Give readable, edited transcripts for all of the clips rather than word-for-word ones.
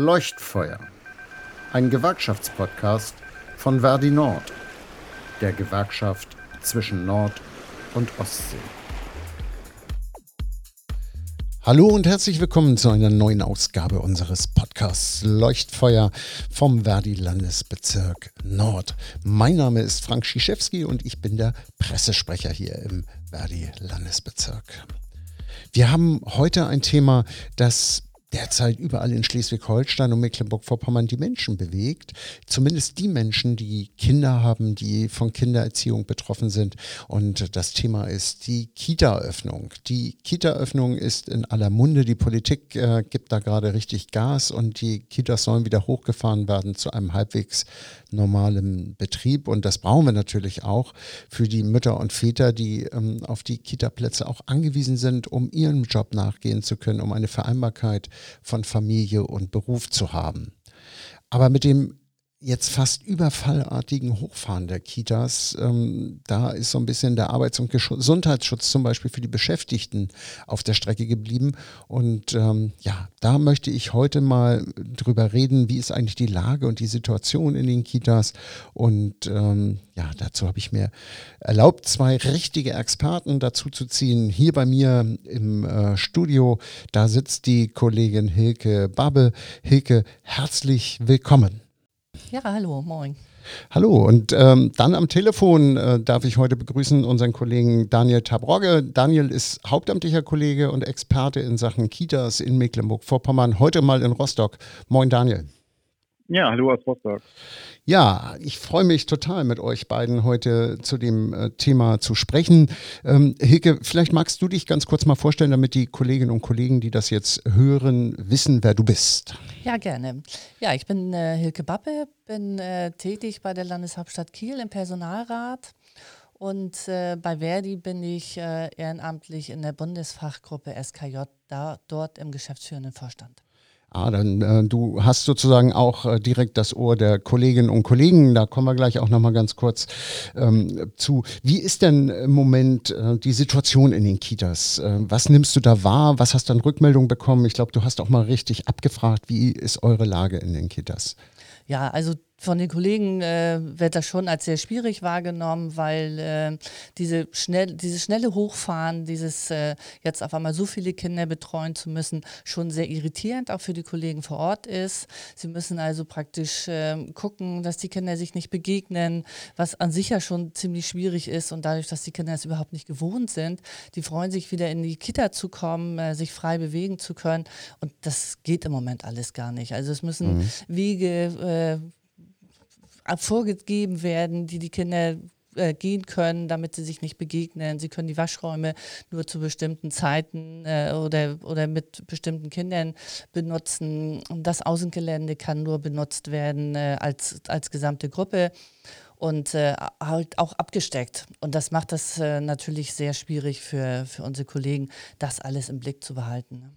Leuchtfeuer, ein Gewerkschaftspodcast von Verdi Nord, der Gewerkschaft zwischen Nord- und Ostsee. Hallo und herzlich willkommen zu einer neuen Ausgabe unseres Podcasts Leuchtfeuer vom Verdi-Landesbezirk Nord. Mein Name ist Frank Schischewski und ich bin der Pressesprecher hier im Verdi-Landesbezirk. Wir haben heute ein Thema, das derzeit überall in Schleswig-Holstein und Mecklenburg-Vorpommern die Menschen bewegt. Zumindest die Menschen, die Kinder haben, die von Kindererziehung betroffen sind. Und das Thema ist die Kita-Öffnung. Die Kita-Öffnung ist in aller Munde. Die Politik gibt da gerade richtig Gas und die Kitas sollen wieder hochgefahren werden zu einem halbwegs normalen Betrieb. Und das brauchen wir natürlich auch für die Mütter und Väter, die auf die Kita-Plätze auch angewiesen sind, um ihrem Job nachgehen zu können, um eine Vereinbarkeit von Familie und Beruf zu haben. Aber mit dem jetzt fast überfallartigen Hochfahren der Kitas, da ist so ein bisschen der Arbeits- und Gesundheitsschutz zum Beispiel für die Beschäftigten auf der Strecke geblieben. Und da möchte ich heute mal drüber reden, wie ist eigentlich die Lage und die Situation in den Kitas. Und dazu habe ich mir erlaubt, zwei richtige Experten dazu zu ziehen. Hier bei mir im Studio, da sitzt die Kollegin Hilke Babbel. Hilke, herzlich willkommen. Ja, hallo, moin. Hallo und dann am Telefon darf ich heute begrüßen unseren Kollegen Daniel Tabrogge. Daniel ist hauptamtlicher Kollege und Experte in Sachen Kitas in Mecklenburg-Vorpommern, heute mal in Rostock. Moin Daniel. Ja, hallo aus Rostock. Ja, ich freue mich total mit euch beiden heute zu dem Thema zu sprechen. Hilke, vielleicht magst du dich ganz kurz mal vorstellen, damit die Kolleginnen und Kollegen, die das jetzt hören, wissen, wer du bist. Ja, gerne. Ja, ich bin Hilke Babbel, bin tätig bei der Landeshauptstadt Kiel im Personalrat und bei Verdi bin ich ehrenamtlich in der Bundesfachgruppe SKJ, dort im geschäftsführenden Vorstand. Ah, dann du hast sozusagen auch direkt das Ohr der Kolleginnen und Kollegen, da kommen wir gleich auch nochmal ganz kurz zu. Wie ist denn im Moment die Situation in den Kitas? Was nimmst du da wahr? Was hast du an Rückmeldungen bekommen? Ich glaube, du hast auch mal richtig abgefragt, wie ist eure Lage in den Kitas? Ja, also von den Kollegen wird das schon als sehr schwierig wahrgenommen, weil dieses schnelle Hochfahren, dieses jetzt auf einmal so viele Kinder betreuen zu müssen, schon sehr irritierend auch für die Kollegen vor Ort ist. Sie müssen also praktisch gucken, dass die Kinder sich nicht begegnen, was an sich ja schon ziemlich schwierig ist. Und dadurch, dass die Kinder es überhaupt nicht gewohnt sind, die freuen sich wieder in die Kita zu kommen, sich frei bewegen zu können. Und das geht im Moment alles gar nicht. Also es müssen Wege vorgegeben werden, die Kinder gehen können, damit sie sich nicht begegnen. Sie können die Waschräume nur zu bestimmten Zeiten oder mit bestimmten Kindern benutzen. Das Außengelände kann nur benutzt werden als gesamte Gruppe und halt auch abgesteckt. Und das macht das natürlich sehr schwierig für unsere Kollegen, das alles im Blick zu behalten, ne?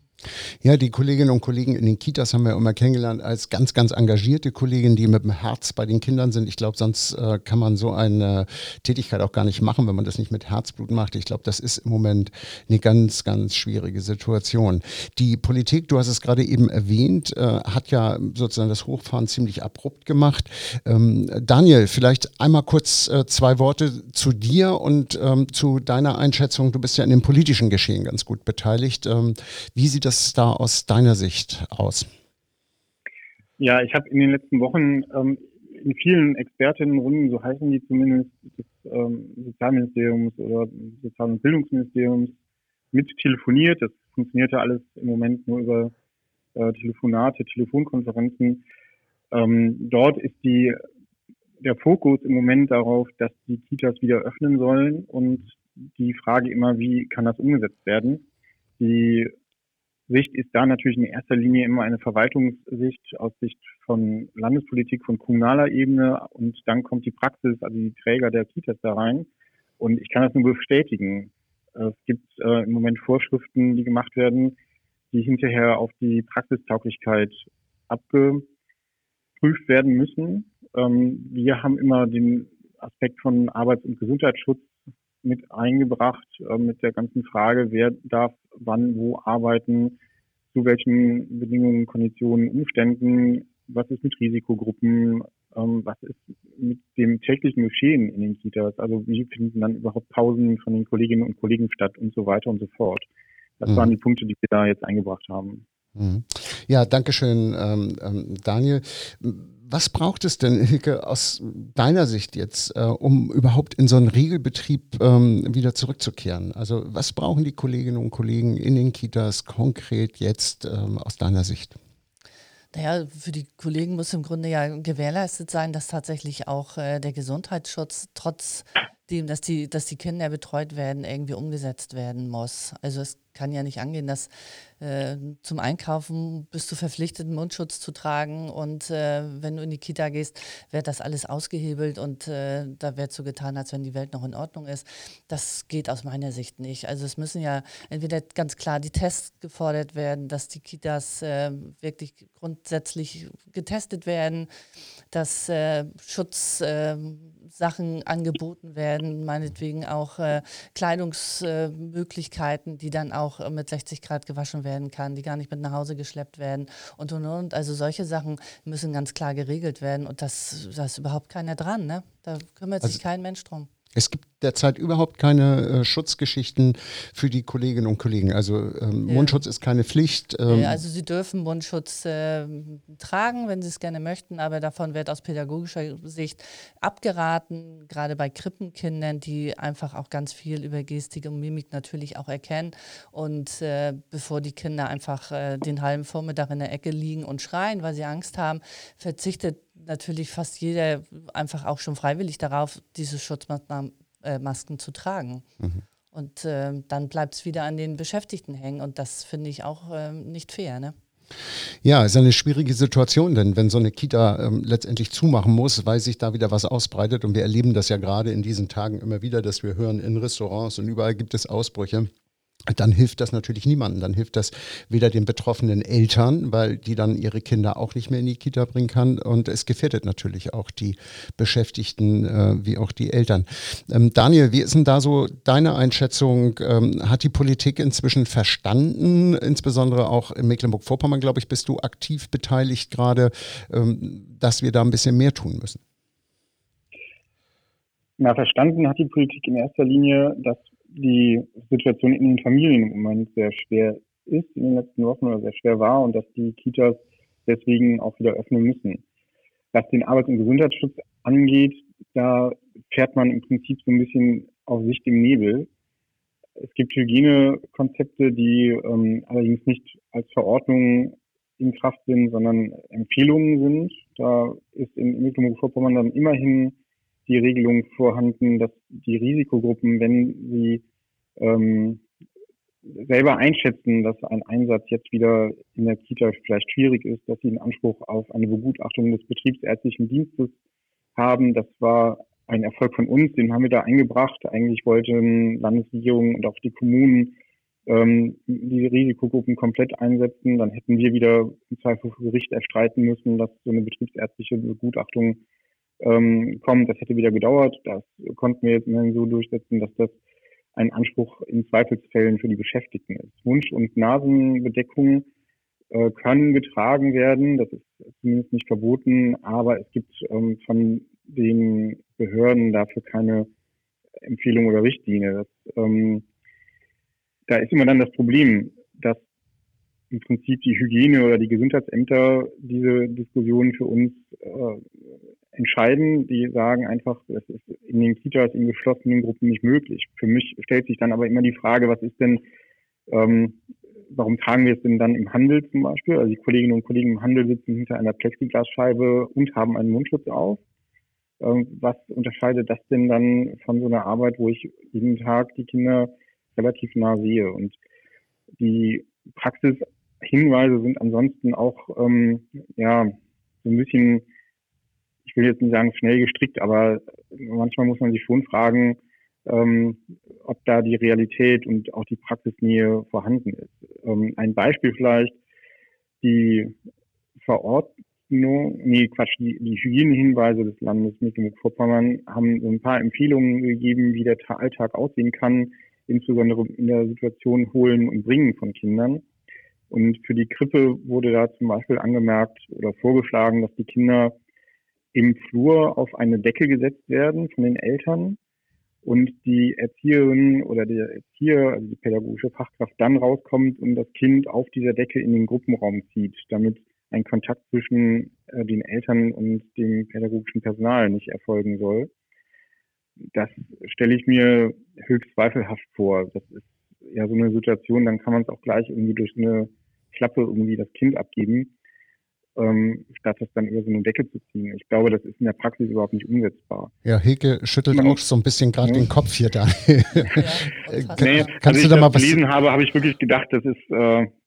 Ja, die Kolleginnen und Kollegen in den Kitas haben wir immer kennengelernt als ganz, ganz engagierte Kolleginnen, die mit dem Herz bei den Kindern sind. Ich glaube, sonst kann man so eine Tätigkeit auch gar nicht machen, wenn man das nicht mit Herzblut macht. Ich glaube, das ist im Moment eine ganz, ganz schwierige Situation. Die Politik, du hast es gerade eben erwähnt, hat ja sozusagen das Hochfahren ziemlich abrupt gemacht. Daniel, vielleicht einmal kurz zwei Worte zu dir und zu deiner Einschätzung. Du bist ja in dem politischen Geschehen ganz gut beteiligt. Wie sieht das da aus deiner Sicht aus? Ja, ich habe in den letzten Wochen in vielen Expertinnenrunden, so heißen die zumindest, des Sozialministeriums oder Sozial- und Bildungsministeriums mit telefoniert. Das funktioniert ja alles im Moment nur über Telefonate, Telefonkonferenzen. Dort ist der Fokus im Moment darauf, dass die Kitas wieder öffnen sollen und die Frage immer, wie kann das umgesetzt werden? Die Sicht ist da natürlich in erster Linie immer eine Verwaltungssicht aus Sicht von Landespolitik, von kommunaler Ebene und dann kommt die Praxis, also die Träger der Kitas da rein und ich kann das nur bestätigen. Es gibt im Moment Vorschriften, die gemacht werden, die hinterher auf die Praxistauglichkeit abgeprüft werden müssen. Wir haben immer den Aspekt von Arbeits- und Gesundheitsschutz mit eingebracht, mit der ganzen Frage, wer darf wann wo arbeiten, zu welchen Bedingungen, Konditionen, Umständen, was ist mit Risikogruppen, was ist mit dem täglichen Geschehen in den Kitas, also wie finden dann überhaupt Pausen von den Kolleginnen und Kollegen statt und so weiter und so fort. Das waren die Punkte, die wir da jetzt eingebracht haben. Ja, danke schön, Daniel. Was braucht es denn, Hilke, aus deiner Sicht jetzt, um überhaupt in so einen Regelbetrieb wieder zurückzukehren? Also was brauchen die Kolleginnen und Kollegen in den Kitas konkret jetzt aus deiner Sicht? Naja, für die Kollegen muss im Grunde ja gewährleistet sein, dass tatsächlich auch der Gesundheitsschutz trotzdem, dass die Kinder betreut werden, irgendwie umgesetzt werden muss. Also es kann ja nicht angehen, dass zum Einkaufen bist du verpflichtet, einen Mundschutz zu tragen und wenn du in die Kita gehst, wird das alles ausgehebelt und da wird so getan, als wenn die Welt noch in Ordnung ist. Das geht aus meiner Sicht nicht. Also es müssen ja entweder ganz klar die Tests gefordert werden, dass die Kitas wirklich grundsätzlich getestet werden, dass Schutzsachen angeboten werden, meinetwegen auch Kleidungsmöglichkeiten, die dann auch mit 60 Grad gewaschen werden kann, die gar nicht mit nach Hause geschleppt werden und. Also solche Sachen müssen ganz klar geregelt werden und da ist überhaupt keiner dran, ne? Da kümmert sich kein Mensch drum. Es gibt derzeit überhaupt keine Schutzgeschichten für die Kolleginnen und Kollegen. Also Mundschutz ist keine Pflicht. Also sie dürfen Mundschutz tragen, wenn sie es gerne möchten, aber davon wird aus pädagogischer Sicht abgeraten, gerade bei Krippenkindern, die einfach auch ganz viel über Gestik und Mimik natürlich auch erkennen. Und bevor die Kinder einfach den halben Vormittag in der Ecke liegen und schreien, weil sie Angst haben, verzichtet natürlich fast jeder einfach auch schon freiwillig darauf, diese Schutzmasken zu tragen. Mhm. Und dann bleibt es wieder an den Beschäftigten hängen und das finde ich auch nicht fair, ne? Ja, ist eine schwierige Situation, denn wenn so eine Kita letztendlich zumachen muss, weil sich da wieder was ausbreitet und wir erleben das ja gerade in diesen Tagen immer wieder, dass wir hören, in Restaurants und überall gibt es Ausbrüche. Dann hilft das natürlich niemandem. Dann hilft das weder den betroffenen Eltern, weil die dann ihre Kinder auch nicht mehr in die Kita bringen kann. Und es gefährdet natürlich auch die Beschäftigten wie auch die Eltern. Daniel, wie ist denn da so deine Einschätzung? Hat die Politik inzwischen verstanden, insbesondere auch in Mecklenburg-Vorpommern, glaube ich, bist du aktiv beteiligt gerade, dass wir da ein bisschen mehr tun müssen? Na, verstanden hat die Politik in erster Linie, dass die Situation in den Familien im Moment sehr schwer ist, in den letzten Wochen oder sehr schwer war und dass die Kitas deswegen auch wieder öffnen müssen. Was den Arbeits- und Gesundheitsschutz angeht, da fährt man im Prinzip so ein bisschen auf Sicht im Nebel. Es gibt Hygienekonzepte, die allerdings nicht als Verordnung in Kraft sind, sondern Empfehlungen sind. Da ist in Mecklenburg-Vorpommern dann immerhin die Regelung vorhanden, dass die Risikogruppen, wenn sie selber einschätzen, dass ein Einsatz jetzt wieder in der Kita vielleicht schwierig ist, dass sie einen Anspruch auf eine Begutachtung des betriebsärztlichen Dienstes haben. Das war ein Erfolg von uns, den haben wir da eingebracht. Eigentlich wollten Landesregierung und auch die Kommunen die Risikogruppen komplett einsetzen. Dann hätten wir wieder im Zweifel vor Gericht erstreiten müssen, dass so eine betriebsärztliche Begutachtung kommt, das hätte wieder gedauert. Das konnten wir jetzt immerhin so durchsetzen, dass das ein Anspruch in Zweifelsfällen für die Beschäftigten ist. Mund- und Nasenbedeckung können getragen werden, das ist zumindest nicht verboten, aber es gibt von den Behörden dafür keine Empfehlung oder Richtlinie. Da ist immer dann das Problem, dass im Prinzip die Hygiene- oder die Gesundheitsämter diese Diskussion für uns entscheiden. Die sagen einfach, das ist in den Kitas, in geschlossenen Gruppen nicht möglich. Für mich stellt sich dann aber immer die Frage, was ist denn, warum tragen wir es denn dann im Handel zum Beispiel? Also die Kolleginnen und Kollegen im Handel sitzen hinter einer Plexiglasscheibe und haben einen Mundschutz auf. Was unterscheidet das denn dann von so einer Arbeit, wo ich jeden Tag die Kinder relativ nah sehe? Und die Praxishinweise sind ansonsten auch so ein bisschen, ich will jetzt nicht sagen schnell gestrickt, aber manchmal muss man sich schon fragen, ob da die Realität und auch die Praxisnähe vorhanden ist. Ein Beispiel vielleicht, die Hygienehinweise des Landes Mecklenburg-Vorpommern haben so ein paar Empfehlungen gegeben, wie der Alltag aussehen kann, insbesondere in der Situation Holen und Bringen von Kindern. Und für die Krippe wurde da zum Beispiel angemerkt oder vorgeschlagen, dass die Kinder im Flur auf eine Decke gesetzt werden von den Eltern und die Erzieherin oder der Erzieher, also die pädagogische Fachkraft, dann rauskommt und das Kind auf dieser Decke in den Gruppenraum zieht, damit ein Kontakt zwischen den Eltern und dem pädagogischen Personal nicht erfolgen soll. Das stelle ich mir höchst zweifelhaft vor. Das ist ja so eine Situation, dann kann man es auch gleich irgendwie durch eine Klappe irgendwie das Kind abgeben, statt das dann über so eine Decke zu ziehen. Ich glaube, das ist in der Praxis überhaupt nicht umsetzbar. Ja, Hilke schüttelt auch so ein bisschen gerade den Kopf hier da. Nee, als ich das gelesen habe, habe ich wirklich gedacht, das ist,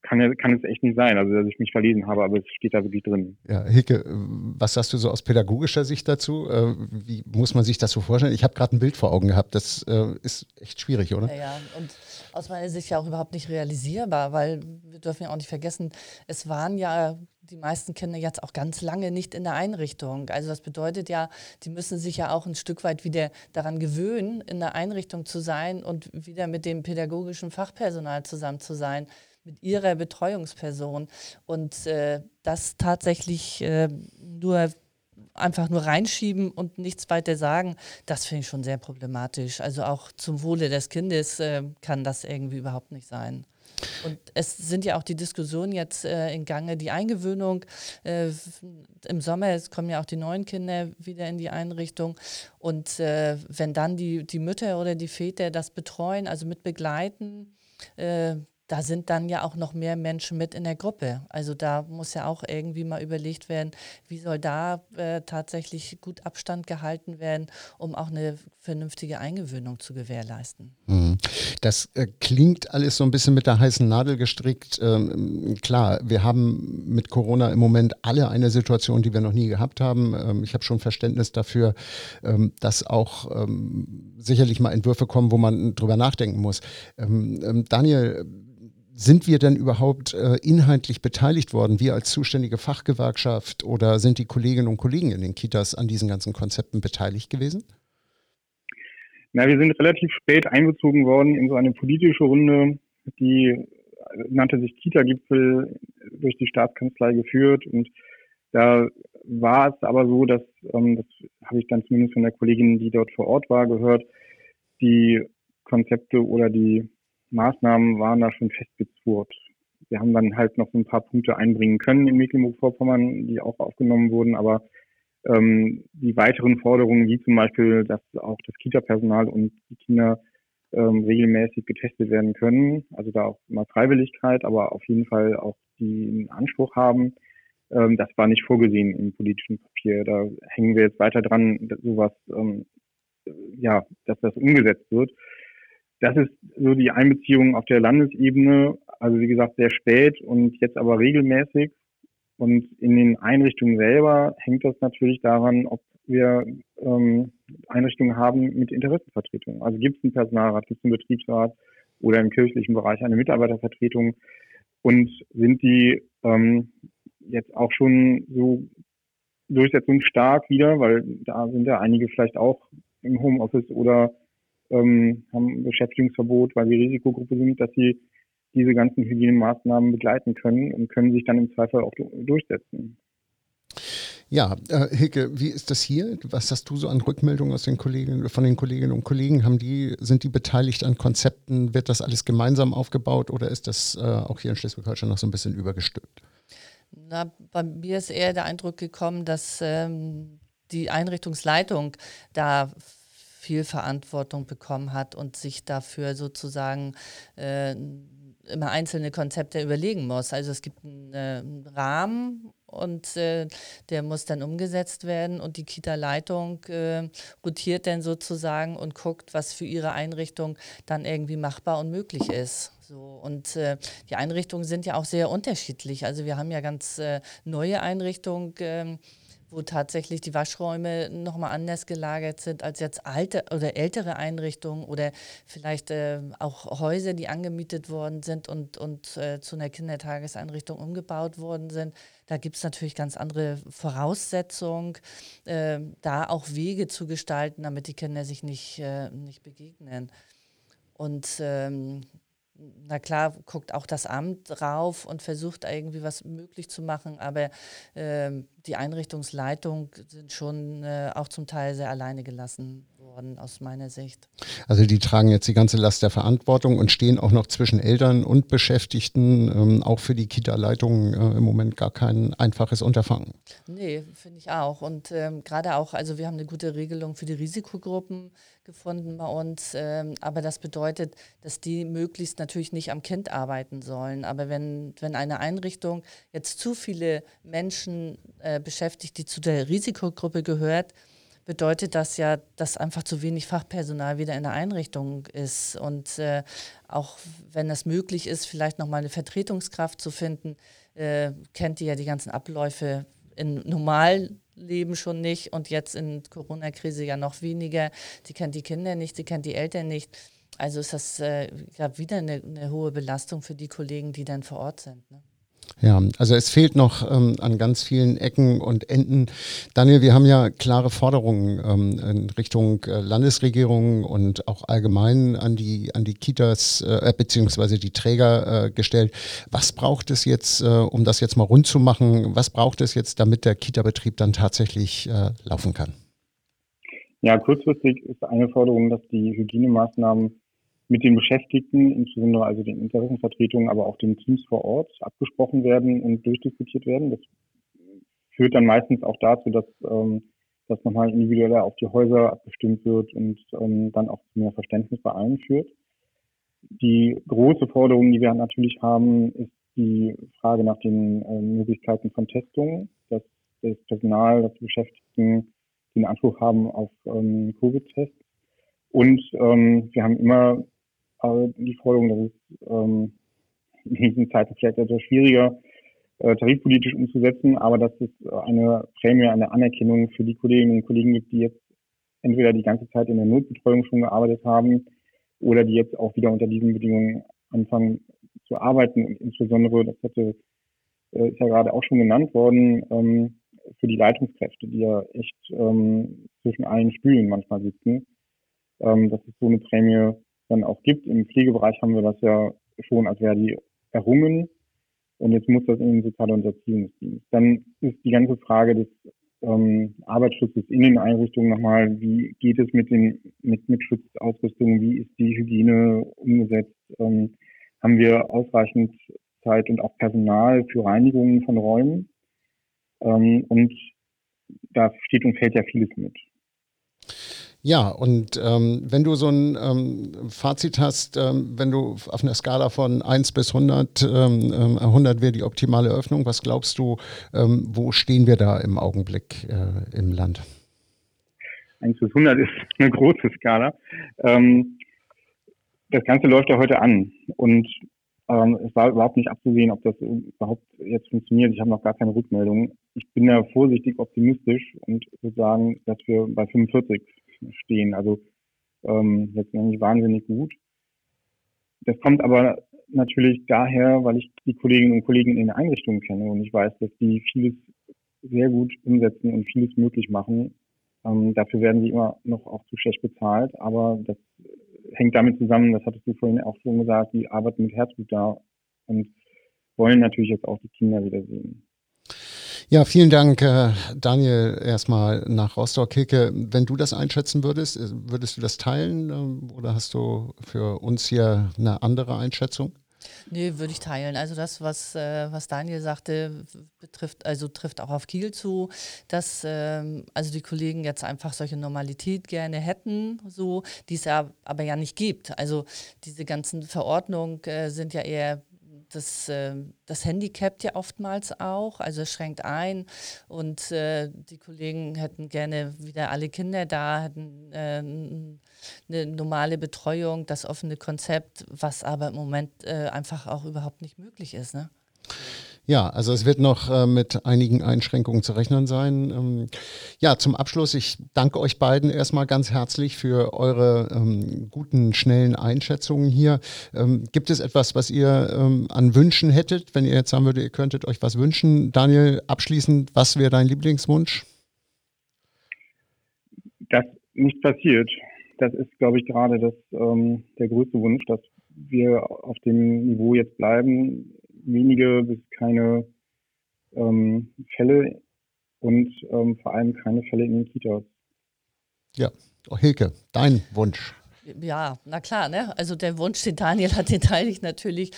kann es echt nicht sein, also dass ich mich verlesen habe, aber es steht da wirklich drin. Ja, Hilke, was sagst du so aus pädagogischer Sicht dazu? Wie muss man sich das so vorstellen? Ich habe gerade ein Bild vor Augen gehabt, das ist echt schwierig, oder? Ja, und aus meiner Sicht ja auch überhaupt nicht realisierbar, weil wir dürfen ja auch nicht vergessen, es waren ja die meisten Kinder jetzt auch ganz lange nicht in der Einrichtung. Also das bedeutet ja, die müssen sich ja auch ein Stück weit wieder daran gewöhnen, in der Einrichtung zu sein und wieder mit dem pädagogischen Fachpersonal zusammen zu sein, mit ihrer Betreuungsperson. Und das tatsächlich einfach nur reinschieben und nichts weiter sagen, das finde ich schon sehr problematisch. Also auch zum Wohle des Kindes kann das irgendwie überhaupt nicht sein. Und es sind ja auch die Diskussionen jetzt in Gange, die Eingewöhnung. Im Sommer es kommen ja auch die neuen Kinder wieder in die Einrichtung. Und wenn dann die Mütter oder die Väter das betreuen, also mit begleiten, da sind dann ja auch noch mehr Menschen mit in der Gruppe. Also da muss ja auch irgendwie mal überlegt werden, wie soll da tatsächlich gut Abstand gehalten werden, um auch eine vernünftige Eingewöhnung zu gewährleisten. Das klingt alles so ein bisschen mit der heißen Nadel gestrickt. Klar, wir haben mit Corona im Moment alle eine Situation, die wir noch nie gehabt haben. Ich habe schon Verständnis dafür, dass auch sicherlich mal Entwürfe kommen, wo man drüber nachdenken muss. Daniel, sind wir denn überhaupt inhaltlich beteiligt worden, wir als zuständige Fachgewerkschaft, oder sind die Kolleginnen und Kollegen in den Kitas an diesen ganzen Konzepten beteiligt gewesen? Na, wir sind relativ spät einbezogen worden in so eine politische Runde, die nannte sich Kita-Gipfel, durch die Staatskanzlei geführt. Und da war es aber so, dass, das habe ich dann zumindest von der Kollegin, die dort vor Ort war, gehört, die Konzepte oder die Maßnahmen waren da schon festgezurrt. Wir haben dann halt noch so ein paar Punkte einbringen können in Mecklenburg-Vorpommern, die auch aufgenommen wurden, aber die weiteren Forderungen, wie zum Beispiel, dass auch das Kita-Personal und die Kinder regelmäßig getestet werden können, also da auch mal Freiwilligkeit, aber auf jeden Fall auch die einen Anspruch haben, das war nicht vorgesehen im politischen Papier. Da hängen wir jetzt weiter dran, sowas, dass das umgesetzt wird. Das ist so die Einbeziehung auf der Landesebene, also wie gesagt sehr spät und jetzt aber regelmäßig. Und in den Einrichtungen selber hängt das natürlich daran, ob wir Einrichtungen haben mit Interessenvertretung. Also gibt es einen Personalrat, gibt es einen Betriebsrat oder im kirchlichen Bereich eine Mitarbeitervertretung, und sind die jetzt auch schon so durchsetzungsstark wieder, weil da sind ja einige vielleicht auch im Homeoffice oder haben ein Beschäftigungsverbot, weil sie Risikogruppe sind, dass sie diese ganzen Hygienemaßnahmen begleiten können und können sich dann im Zweifel auch durchsetzen. Ja, Hilke, wie ist das hier? Was hast du so an Rückmeldungen von den Kolleginnen und Kollegen? Sind die beteiligt an Konzepten? Wird das alles gemeinsam aufgebaut oder ist das auch hier in Schleswig-Holstein noch so ein bisschen übergestülpt? Na, bei mir ist eher der Eindruck gekommen, dass die Einrichtungsleitung da viel Verantwortung bekommen hat und sich dafür sozusagen immer einzelne Konzepte überlegen muss. Also es gibt einen Rahmen und der muss dann umgesetzt werden, und die Kita-Leitung rotiert dann sozusagen und guckt, was für ihre Einrichtung dann irgendwie machbar und möglich ist. So, und die Einrichtungen sind ja auch sehr unterschiedlich. Also wir haben ja ganz neue Einrichtungen, wo tatsächlich die Waschräume nochmal anders gelagert sind als jetzt alte oder ältere Einrichtungen oder vielleicht auch Häuser, die angemietet worden sind und zu einer Kindertageseinrichtung umgebaut worden sind. Da gibt es natürlich ganz andere Voraussetzungen, da auch Wege zu gestalten, damit die Kinder sich nicht begegnen. Und na klar, guckt auch das Amt drauf und versucht irgendwie was möglich zu machen, aber die Einrichtungsleitung sind schon auch zum Teil sehr alleine gelassen worden, aus meiner Sicht. Also die tragen jetzt die ganze Last der Verantwortung und stehen auch noch zwischen Eltern und Beschäftigten, auch für die Kita-Leitung im Moment gar kein einfaches Unterfangen. Nee, finde ich auch. Und gerade auch, also wir haben eine gute Regelung für die Risikogruppen gefunden bei uns, aber das bedeutet, dass die möglichst natürlich nicht am Kind arbeiten sollen. Aber wenn eine Einrichtung jetzt zu viele Menschen beschäftigt, die zu der Risikogruppe gehört, bedeutet das ja, dass einfach zu wenig Fachpersonal wieder in der Einrichtung ist. Und auch wenn es möglich ist, vielleicht nochmal eine Vertretungskraft zu finden, kennt die ja die ganzen Abläufe im Normalleben schon nicht und jetzt in Corona-Krise ja noch weniger. Die kennt die Kinder nicht, die kennt die Eltern nicht. Also ist das wieder eine hohe Belastung für die Kollegen, die dann vor Ort sind, ne? Ja, also es fehlt noch an ganz vielen Ecken und Enden. Daniel, wir haben ja klare Forderungen in Richtung Landesregierung und auch allgemein an die Kitas beziehungsweise die Träger gestellt. Was braucht es jetzt, um das jetzt mal rund zu machen, was braucht es jetzt, damit der Kita-Betrieb dann tatsächlich laufen kann? Ja, kurzfristig ist eine Forderung, dass die Hygienemaßnahmen mit den Beschäftigten, insbesondere also den Interessenvertretungen, aber auch den Teams vor Ort abgesprochen werden und durchdiskutiert werden. Das führt dann meistens auch dazu, dass nochmal individueller auf die Häuser abgestimmt wird und dann auch zu mehr Verständnis bei allen führt. Die große Forderung, die wir natürlich haben, ist die Frage nach den Möglichkeiten von Testungen, dass das Personal, dass die Beschäftigten den Anspruch haben auf Covid-Tests. Und wir haben immer die Forderung, dass es in diesen Zeiten vielleicht etwas schwieriger tarifpolitisch umzusetzen, aber dass es eine Prämie, eine Anerkennung für die Kolleginnen und Kollegen gibt, die jetzt entweder die ganze Zeit in der Notbetreuung schon gearbeitet haben oder die jetzt auch wieder unter diesen Bedingungen anfangen zu arbeiten. Und insbesondere, das ist ja gerade auch schon genannt worden, für die Leitungskräfte, die ja echt zwischen allen Stühlen manchmal sitzen, dass es so eine Prämie dann auch gibt. Im Pflegebereich haben wir das ja schon als Verdi errungen und jetzt muss das in den Sozial- und Erziehungsdienst. Dann ist die ganze Frage des Arbeitsschutzes in den Einrichtungen nochmal, wie geht es mit Schutzausrüstung, wie ist die Hygiene umgesetzt, haben wir ausreichend Zeit und auch Personal für Reinigungen von Räumen und da steht und fällt ja vieles mit. Ja, und wenn du so ein Fazit hast, wenn du auf einer Skala von 1 bis 100, 100 wäre die optimale Öffnung, was glaubst du, wo stehen wir da im Augenblick im Land? 1 bis 100 ist eine große Skala. Das Ganze läuft ja heute an und es war überhaupt nicht abzusehen, ob das überhaupt jetzt funktioniert. Ich habe noch gar keine Rückmeldung. Ich bin da vorsichtig optimistisch und würde sagen, dass wir bei 45 stehen. Also letztendlich wahnsinnig gut. Das kommt aber natürlich daher, weil ich die Kolleginnen und Kollegen in den Einrichtungen kenne und ich weiß, dass die vieles sehr gut umsetzen und vieles möglich machen. Dafür werden sie immer noch auch zu schlecht bezahlt, aber das hängt damit zusammen, das hattest du vorhin auch schon gesagt, die arbeiten mit Herzblut da und wollen natürlich jetzt auch die Kinder wieder sehen. Ja, vielen Dank, Daniel, erstmal nach Rostock. Hilke, wenn du das einschätzen würdest, würdest du das teilen oder hast du für uns hier eine andere Einschätzung? Nee, würde ich teilen. Also das, was Daniel sagte, trifft auch auf Kiel zu, dass also die Kollegen jetzt einfach solche Normalität gerne hätten, so, die es ja aber ja nicht gibt. Also diese ganzen Verordnungen sind ja eher das handicapt ja oftmals auch, also es schränkt ein und die Kollegen hätten gerne wieder alle Kinder da, hätten eine normale Betreuung, das offene Konzept, was aber im Moment einfach auch überhaupt nicht möglich ist, ne? Ja, also es wird noch mit einigen Einschränkungen zu rechnen sein. Ja, zum Abschluss, ich danke euch beiden erstmal ganz herzlich für eure guten, schnellen Einschätzungen hier. Gibt es etwas, was ihr an Wünschen hättet, wenn ihr jetzt sagen würdet, ihr könntet euch was wünschen? Daniel, abschließend, was wäre dein Lieblingswunsch? Dass nichts passiert. Das ist, glaube ich, gerade der größte Wunsch, dass wir auf dem Niveau jetzt bleiben, wenige bis keine Fälle und vor allem keine Fälle in den Kitas. Ja, oh, Hilke, dein Wunsch. Ja, na klar, ne? Also der Wunsch, den Daniel hat, den teile ich natürlich.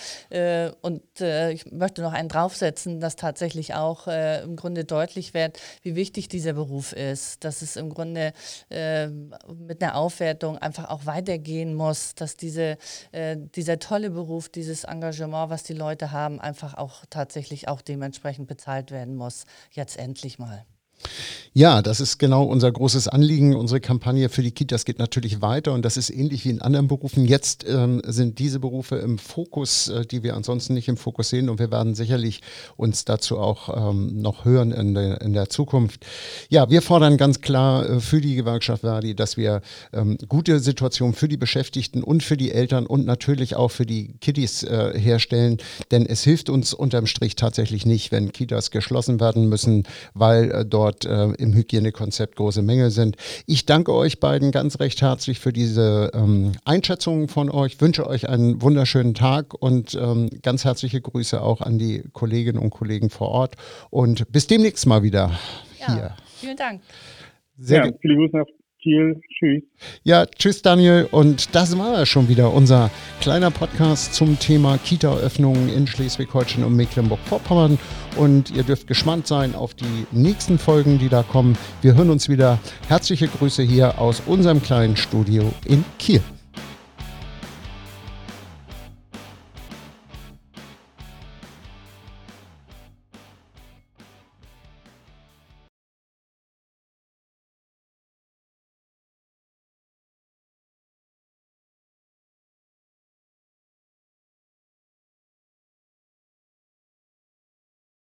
Und ich möchte noch einen draufsetzen, dass tatsächlich auch im Grunde deutlich wird, wie wichtig dieser Beruf ist. Dass es im Grunde mit einer Aufwertung einfach auch weitergehen muss, dass dieser tolle Beruf, dieses Engagement, was die Leute haben, einfach auch tatsächlich auch dementsprechend bezahlt werden muss. Jetzt endlich mal. Ja, das ist genau unser großes Anliegen. Unsere Kampagne für die Kitas geht natürlich weiter und das ist ähnlich wie in anderen Berufen. Jetzt sind diese Berufe im Fokus, die wir ansonsten nicht im Fokus sehen, und wir werden sicherlich uns dazu auch noch hören in der Zukunft. Ja, wir fordern ganz klar für die Gewerkschaft Verdi, dass wir gute Situationen für die Beschäftigten und für die Eltern und natürlich auch für die Kiddies herstellen, denn es hilft uns unterm Strich tatsächlich nicht, wenn Kitas geschlossen werden müssen, weil dort im Hygienekonzept große Mängel sind. Ich danke euch beiden ganz recht herzlich für diese Einschätzungen von euch, wünsche euch einen wunderschönen Tag und ganz herzliche Grüße auch an die Kolleginnen und Kollegen vor Ort und bis demnächst mal wieder hier. Ja, vielen Dank. Viele Grüße nach Kiel. Tschüss. Ja, tschüss Daniel, und das war schon wieder unser kleiner Podcast zum Thema Kita-Öffnungen in Schleswig-Holstein und Mecklenburg-Vorpommern. Und ihr dürft gespannt sein auf die nächsten Folgen, die da kommen. Wir hören uns wieder. Herzliche Grüße hier aus unserem kleinen Studio in Kiel.